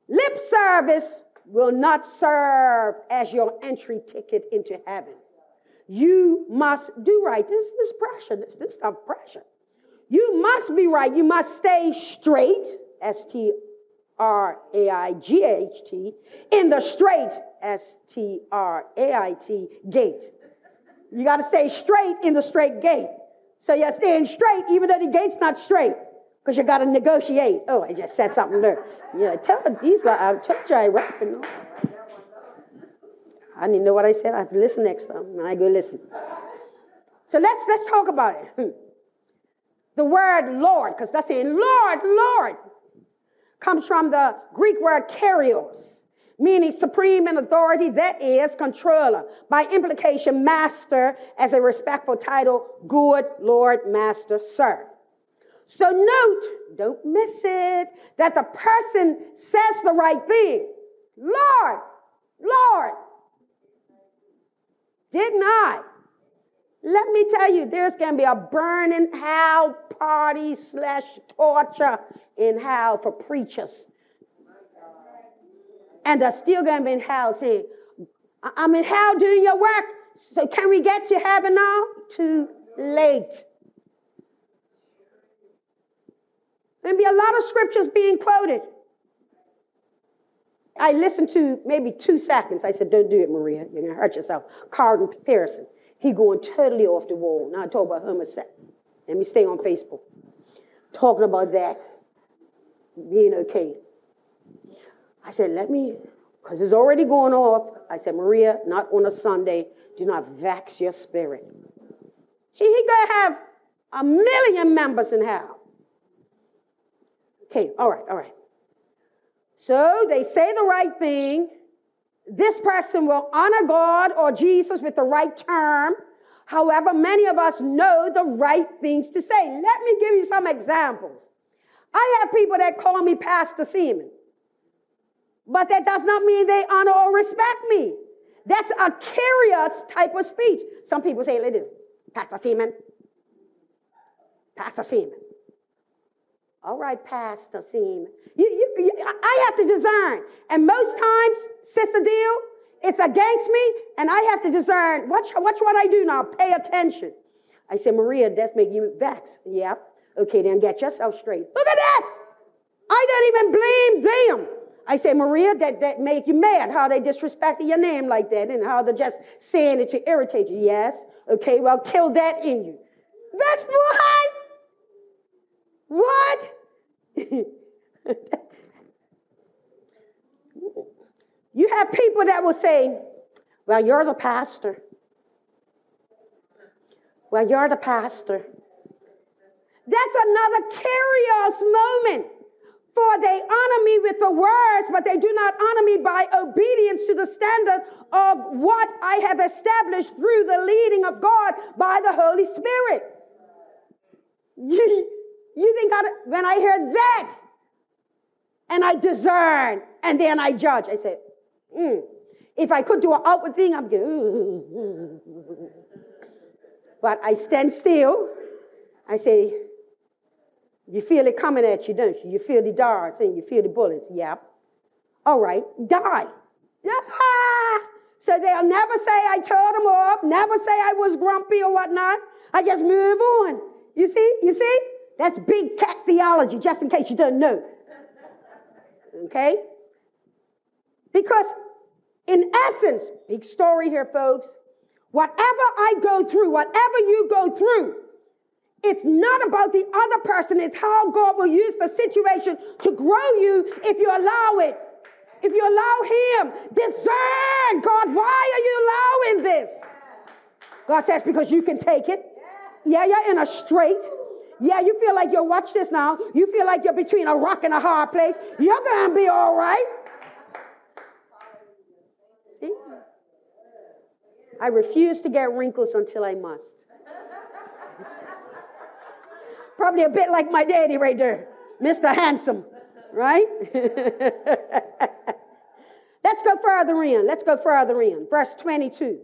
Lip service will not serve as your entry ticket into heaven. You must do right. This is pressure. This stuff pressure. You must be right. You must stay straight, S-T-R-A-I-G-H-T, in the straight, S-T-R-A-I-T, gate. You got to stay straight in the straight gate. So you're staying straight even though the gate's not straight, because you got to negotiate. Oh, I just said something there. Yeah, I told you I rapping. I didn't know what I said. I have to listen next time when I go listen. So let's talk about it. The word Lord, because that's saying Lord, Lord, comes from the Greek word kyrios, meaning supreme in authority, that is, controller. By implication, master, as a respectful title, good Lord, Master, Sir. So note, don't miss it, that the person says the right thing. Lord, Lord, didn't I? Let me tell you, there's going to be a burning hell party / torture in hell for preachers. And they're still going to be in hell saying, I'm in hell doing your work, so can we get to heaven now? Too late. There'll be a lot of scriptures being quoted. I listened to maybe 2 seconds. I said, don't do it, Maria. You're going to hurt yourself. Cardinal Pearson. He's going totally off the wall. Now I talk about homicide. Let me stay on Facebook. Talking about that. Being okay. I said, because it's already going off. I said, Maria, not on a Sunday. Do not vex your spirit. He going to have 1 million members in hell. Okay, all right. So they say the right thing. This person will honor God or Jesus with the right term. However, many of us know the right things to say. Let me give you some examples. I have people that call me Pastor Seaman, but that does not mean they honor or respect me. That's a curious type of speech. Some people say, ladies, Pastor Seaman. Pastor Seaman. All right, Pastor Seaman. I have to discern. And most times, Sister Deal, it's against me, and I have to discern. Watch what I do now. Pay attention. I said, Maria, that's making you vex. Yeah. Okay, then get yourself straight. Look at that. I don't even blame them. I said, Maria, that make you mad, how they disrespected your name like that and how they're just saying it to irritate you. Yes. Okay, well, kill that in you. That's what? What? You have people that will say, well, you're the pastor. Well, you're the pastor. That's another curious moment. For they honor me with the words, but they do not honor me by obedience to the standard of what I have established through the leading of God by the Holy Spirit. You think when I hear that, and I discern, and then I judge, I say, if I could do an outward thing, I'm going, but I stand still. I say, you feel it coming at you, don't you? You feel the darts and you feel the bullets. Yep. All right, die. So they'll never say I told them off, never say I was grumpy or whatnot. I just move on. You see? That's big cat theology, just in case you don't know. Okay? Because in essence, big story here, folks, whatever I go through, whatever you go through, it's not about the other person. It's how God will use the situation to grow you if you allow it. If you allow him, discern, God, why are you allowing this? God says, because you can take it. Yeah, you're in a strait. Yeah, you feel like you're, watch this now, you feel like you're between a rock and a hard place. You're going to be all right. See? I refuse to get wrinkles until I must. Probably a bit like my daddy right there, Mr. Handsome, right? Let's go further in. Verse 22.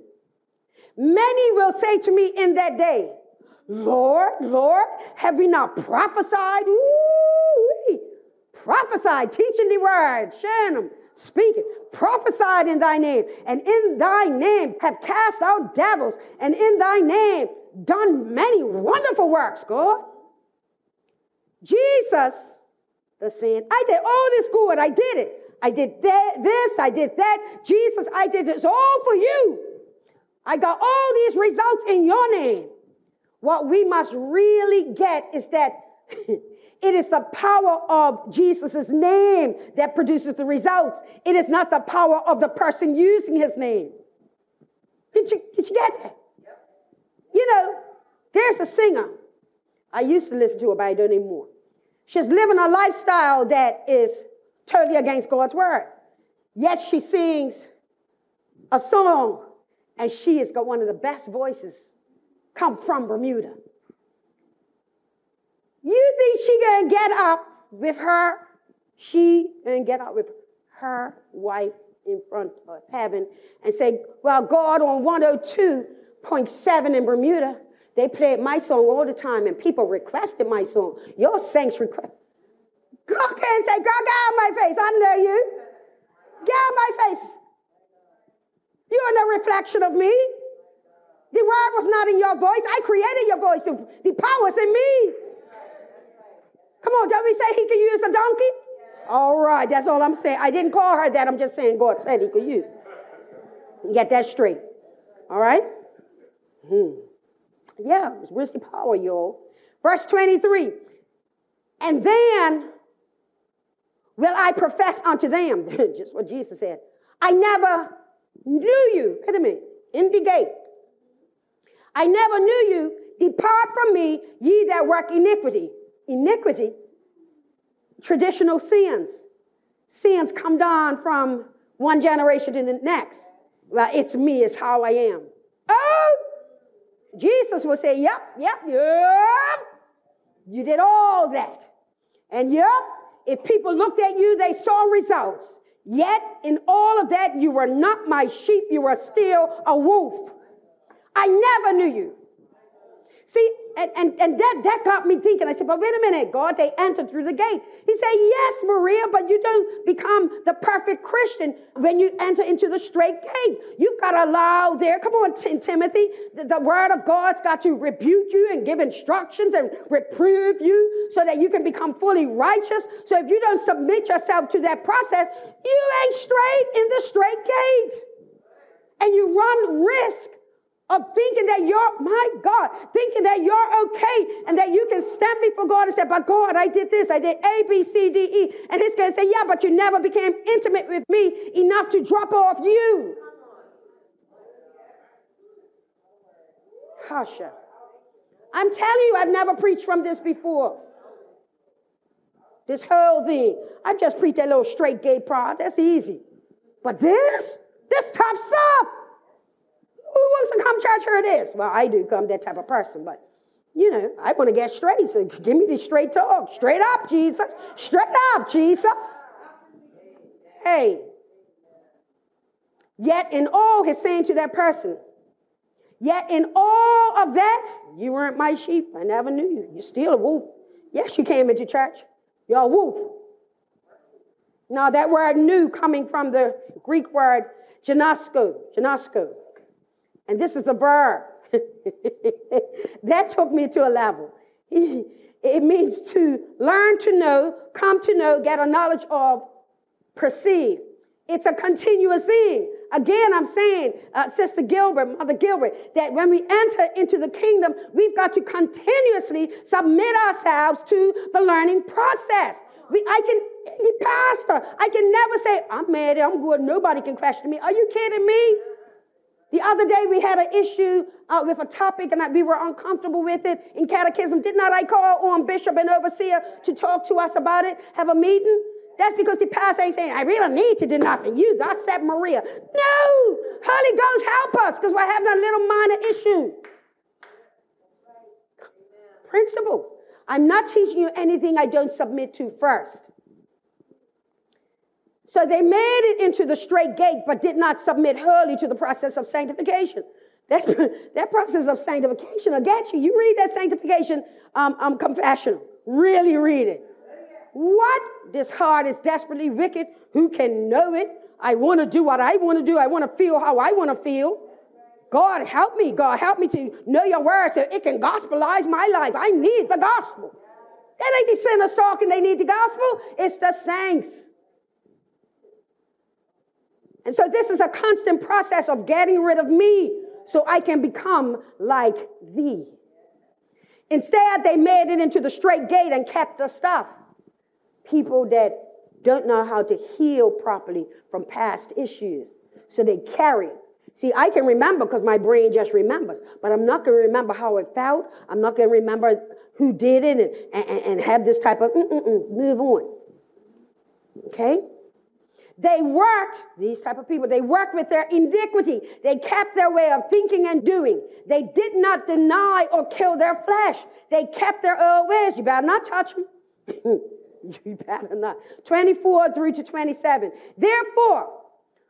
Many will say to me in that day, Lord, Lord, have we not prophesied? Ooh, prophesied, teaching the word, sharing them, speaking, prophesied in thy name, and in thy name have cast out devils, and in thy name done many wonderful works, God. Jesus, the saint, I did all this good. I did it. I did this. I did that. Jesus, I did this all for you. I got all these results in your name. What we must really get is that it is the power of Jesus' name that produces the results. It is not the power of the person using his name. Did you get that? Yep. You know, there's a singer. I used to listen to her, but I don't anymore. She's living a lifestyle that is totally against God's word. Yet she sings a song, and she has got one of the best voices, come from Bermuda. You think she going to get up with her? She going to get up with her wife in front of heaven and say, well, God, on 102.7 in Bermuda, they played my song all the time, and people requested my song. Your saints request. God can't say, girl, get out of my face. I know you. Get out of my face. You are no reflection of me. The word was not in your voice. I created your voice. The power's in me. Come on, don't we say he could use a donkey? All right, that's all I'm saying. I didn't call her that. I'm just saying God said he could use. Get that straight. All right? Yeah, where's the power, y'all? Verse 23. And then will I profess unto them, just what Jesus said, I never knew you. Wait a minute. In the gate. I never knew you. Depart from me, ye that work iniquity. Iniquity, traditional sins. Sins come down from one generation to the next. Well, it's me, it's how I am. Oh! Jesus will say, yep, you did all that. And yep, if people looked at you, they saw results. Yet, in all of that, you were not my sheep. You were still a wolf. I never knew you. See, and that got me thinking. I said, but wait a minute, God, they entered through the gate. He said, yes, Maria, but you don't become the perfect Christian when you enter into the straight gate. You've got to allow there. Come on, Timothy. The word of God's got to rebuke you and give instructions and reprove you so that you can become fully righteous. So if you don't submit yourself to that process, you ain't straight in the straight gate. And you run risk of thinking that you're, my God, thinking that you're okay and that you can stand before God and say, but God, I did this, I did A, B, C, D, E. And he's going to say, yeah, but you never became intimate with me enough to drop off you. Hasha. I'm telling you, I've never preached from this before. This whole thing. I just preach that little straight gay pride. That's easy. But this tough stuff. Who wants to come church hear this? Well, I do come that type of person, but you know, I want to get straight. So give me the straight talk. Straight up, Jesus. Straight up, Jesus. Hey. Yet in all, he's saying to that person, yet in all of that, you weren't my sheep. I never knew you. You're still a wolf. Yes, you came into church. You're a wolf. Now, that word new coming from the Greek word genosko. And this is the verb. That took me to a level. It means to learn to know, come to know, get a knowledge of, perceive. It's a continuous thing. Again, I'm saying, Sister Gilbert, Mother Gilbert, that when we enter into the kingdom, we've got to continuously submit ourselves to the learning process. I can never say, I'm mad, I'm good, nobody can question me. Are you kidding me? The other day we had an issue with a topic and we were uncomfortable with it in catechism. Did not I call on Bishop and Overseer to talk to us about it, have a meeting? That's because the pastor ain't saying, I really need to do nothing. You, thus said Maria. No, Holy Ghost, help us, because we're having a little minor issue. Principles. I'm not teaching you anything I don't submit to first. So they made it into the straight gate, but did not submit wholly to the process of sanctification. That process of sanctification, I got you. You read that sanctification confessional. Really read it. What? This heart is desperately wicked. Who can know it? I want to do what I want to do. I want to feel how I want to feel. God, help me. God, help me to know your word so it can gospelize my life. I need the gospel. That ain't the sinners talking they need the gospel. It's the saints. And so this is a constant process of getting rid of me so I can become like thee. Instead, they made it into the straight gate and kept the stuff. People that don't know how to heal properly from past issues. So they carry it. See, I can remember because my brain just remembers, but I'm not going to remember how it felt. I'm not going to remember who did it and have this type of move on. Okay? They worked, these type of people, they worked with their iniquity. They kept their way of thinking and doing. They did not deny or kill their flesh. They kept their old ways. You better not touch them. You better not. 24 through to 27. Therefore,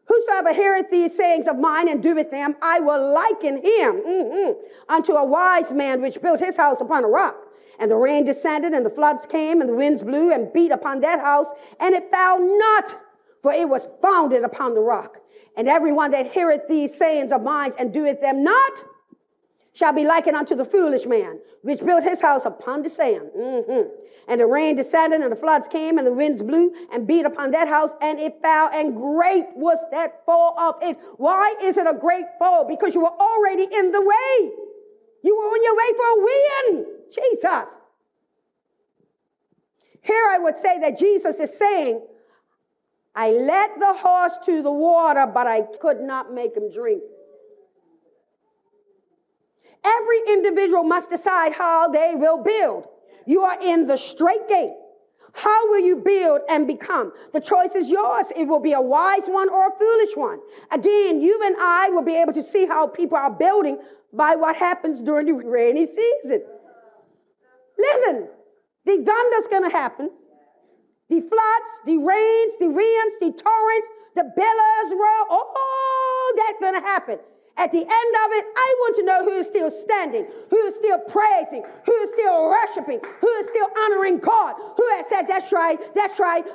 whosoever heareth these sayings of mine and doeth them, I will liken him unto a wise man which built his house upon a rock. And the rain descended, and the floods came, and the winds blew and beat upon that house, and it fell not, for it was founded upon the rock. And everyone that heareth these sayings of mine and doeth them not shall be likened unto the foolish man, which built his house upon the sand. And the rain descended, and the floods came, and the winds blew and beat upon that house, and it fell, and great was that fall of it. Why is it a great fall? Because you were already in the way. You were on your way for a win. Jesus. Here I would say that Jesus is saying, I led the horse to the water, but I could not make him drink. Every individual must decide how they will build. You are in the straight gate. How will you build and become? The choice is yours. It will be a wise one or a foolish one. Again, you and I will be able to see how people are building by what happens during the rainy season. Listen, the thunder's going to happen. The floods, the rains, the winds, the torrents, the billows roll, all that's going to happen. At the end of it, I want to know who is still standing, who is still praising, who is still worshiping, who is still honoring God, who has said, that's right,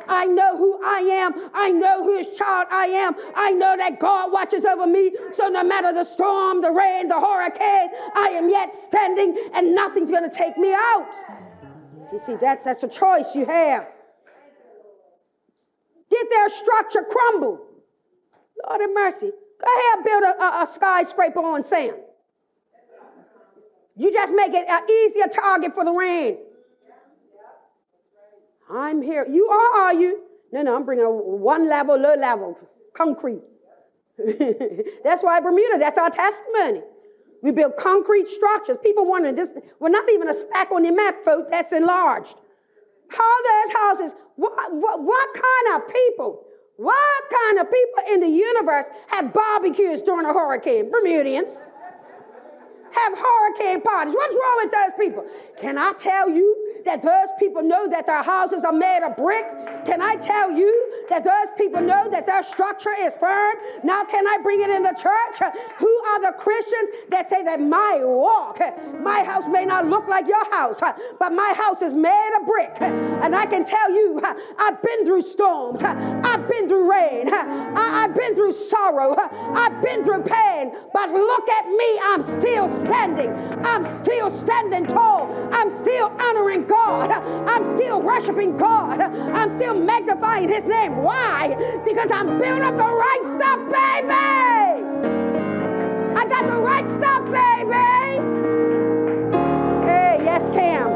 I know who I am, I know whose child I am, I know that God watches over me, so no matter the storm, the rain, the hurricane, I am yet standing and nothing's going to take me out. You see, that's a choice you have. Did their structure crumble? Lord have mercy. Go ahead, build a skyscraper on sand. You just make it an easier target for the rain. I'm here. You are you? No, I'm bringing a one level, low level, concrete. That's why Bermuda, that's our testimony. We build concrete structures. People wondering, this, we're not even a speck on the map, folks, that's enlarged. How else is, what kind of people? What kind of people in the universe have barbecues during a hurricane? Bermudians. Have hurricane parties. What's wrong with those people? Can I tell you that those people know that their houses are made of brick? Can I tell you that those people know that their structure is firm? Now can I bring it in the church? Who are the Christians that say that my walk, my house may not look like your house, but my house is made of brick? And I can tell you, I've been through storms. I've been through rain. I've been through sorrow. I've been through pain. But look at me, I'm still standing. I'm still standing tall. I'm still honoring God. I'm still worshiping God. I'm still magnifying his name. Why? Because I'm built up the right stuff, baby. I got the right stuff, baby. Hey, yes, Cam.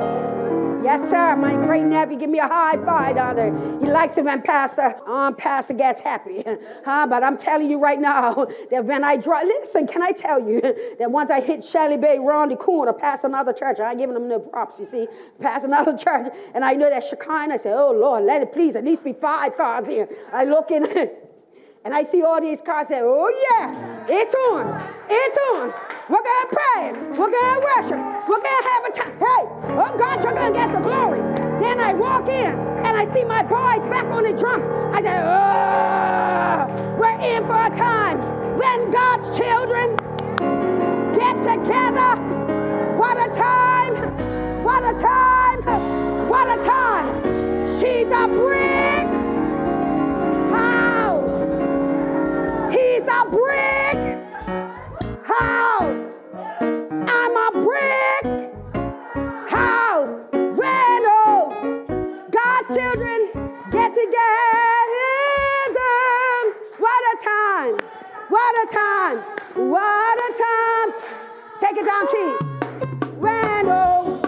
Yes, sir. My great nephew, give me a high five down there. He likes it when Pastor gets happy. But I'm telling you right now that when I draw, listen, can I tell you that once I hit Shelly Bay round the corner past another church, I ain't giving them no props, you see, past another church, and I know that Shekinah, I say, oh, Lord, let it please at least be 5 cars here. I look in, and I see all these cars, say, oh, yeah, it's on. It's on. We're going to praise. We're going to worship. We're going to have a time. Hey, oh, God, you're going to get the glory. Then I walk in. And I see my boys back on the drums. I said, oh, we're in for a time when God's children get together. What a time! What a time! What a time! She's a brick house. He's a brick house. I'm a brick house. When children get together. What a time. What a time. What a time. Take it down, Keith. When oh,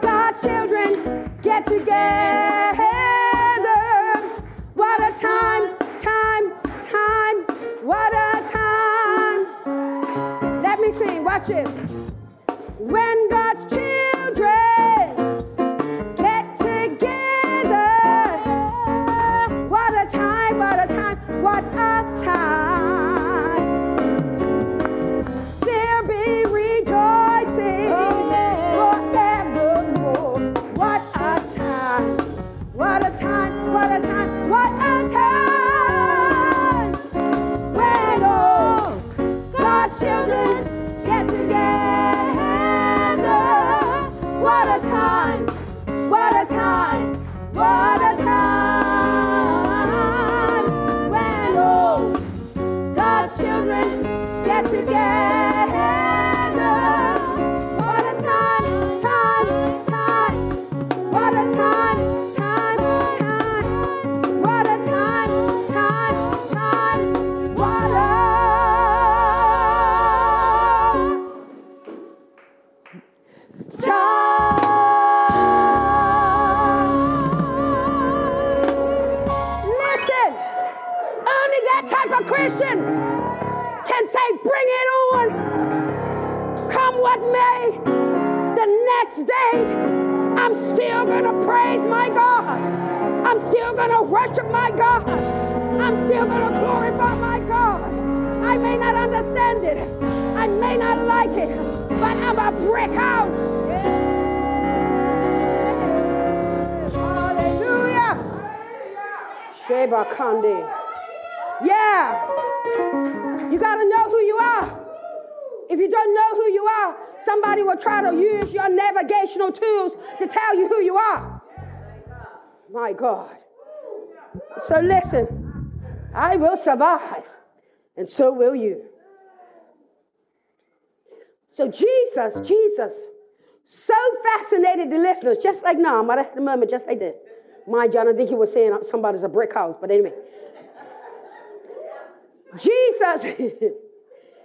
God's children get together. What a time, time, time. What a time. Let me sing. Watch it. When God's children what a time. There be rejoicing forevermore. What a time. What a time. What a time. What a time. When all God's children get together. What a time. What a time. What a time. Children get together. What a time, time, time. What a time, time, time. What a time, time, time. What a time. Listen, only that type of Christian can say, bring it on. Come what may, the next day, I'm still going to praise my God. I'm still going to worship my God. I'm still going to glorify my God. I may not understand it. I may not like it, but I'm a brick house. Yeah. Hallelujah. Sheba Kandi. Yeah. You got to know who you are. If you don't know who you are, somebody will try to use your navigational tools to tell you who you are. My God. So listen, I will survive, and so will you. So Jesus, so fascinated the listeners, just like now, I might have had a moment just like that. Mind you, I don't think he was saying somebody's a brick house, but anyway.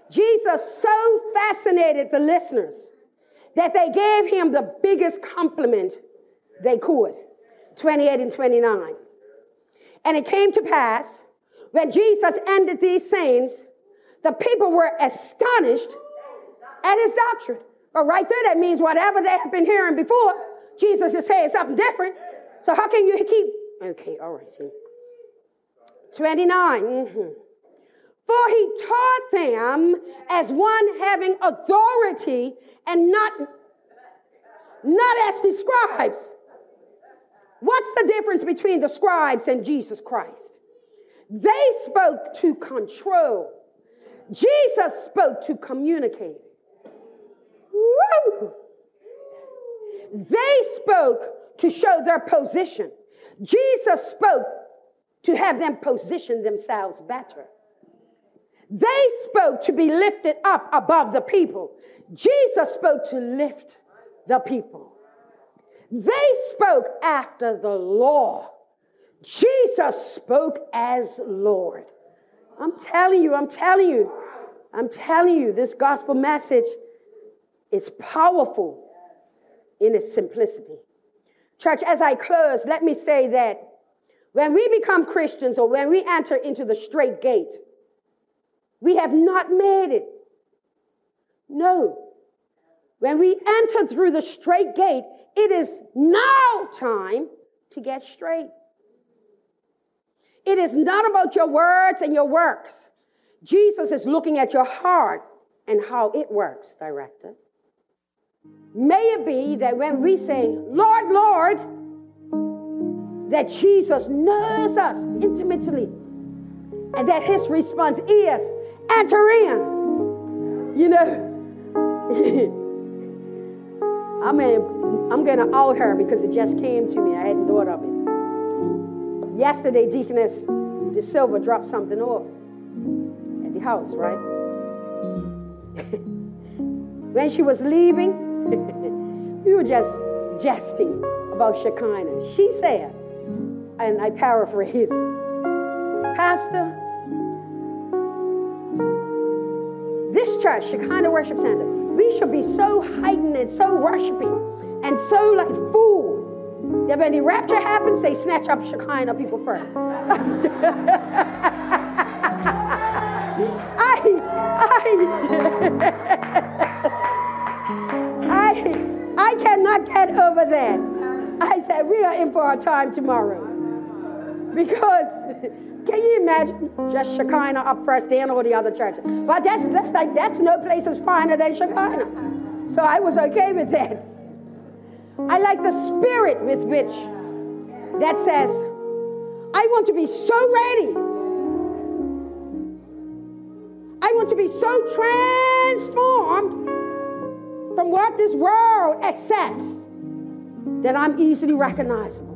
Jesus so fascinated the listeners that they gave him the biggest compliment they could, 28 and 29. And it came to pass, when Jesus ended these sayings, the people were astonished at his doctrine. But right there, that means whatever they have been hearing before, Jesus is saying something different. So how can you keep? Okay, all right. See. 29. For he taught them as one having authority and not as the scribes. What's the difference between the scribes and Jesus Christ? They spoke to control. Jesus spoke to communicate. Woo! They spoke to show their position. Jesus spoke to have them position themselves better. They spoke to be lifted up above the people. Jesus spoke to lift the people. They spoke after the law. Jesus spoke as Lord. I'm telling you, this gospel message is powerful in its simplicity. Church, as I close, let me say that when we become Christians or when we enter into the straight gate, we have not made it. No. When we enter through the straight gate, it is now time to get straight. It is not about your words and your works. Jesus is looking at your heart and how it works, Director. May it be that when we say, Lord, Lord, that Jesus knows us intimately and that his response is, enter in. You know, I'm going to out her because it just came to me. I hadn't thought of it. Yesterday, Deaconess De Silva dropped something off at the house, right? When she was leaving, we were just jesting about Shekinah. She said, and I paraphrase, Pastor, this church, Shekinah Worship Center, we should be so heightened and so worshiping and so like fools. That when the rapture happens, they snatch up Shekinah people first. I cannot get over that. I said, we are in for our time tomorrow. Because, can you imagine just Shekinah up first, then all the other churches? Well, that's no place as finer than Shekinah. So I was okay with that. I like the spirit with which that says, I want to be so ready. I want to be so transformed from what this world accepts that I'm easily recognizable.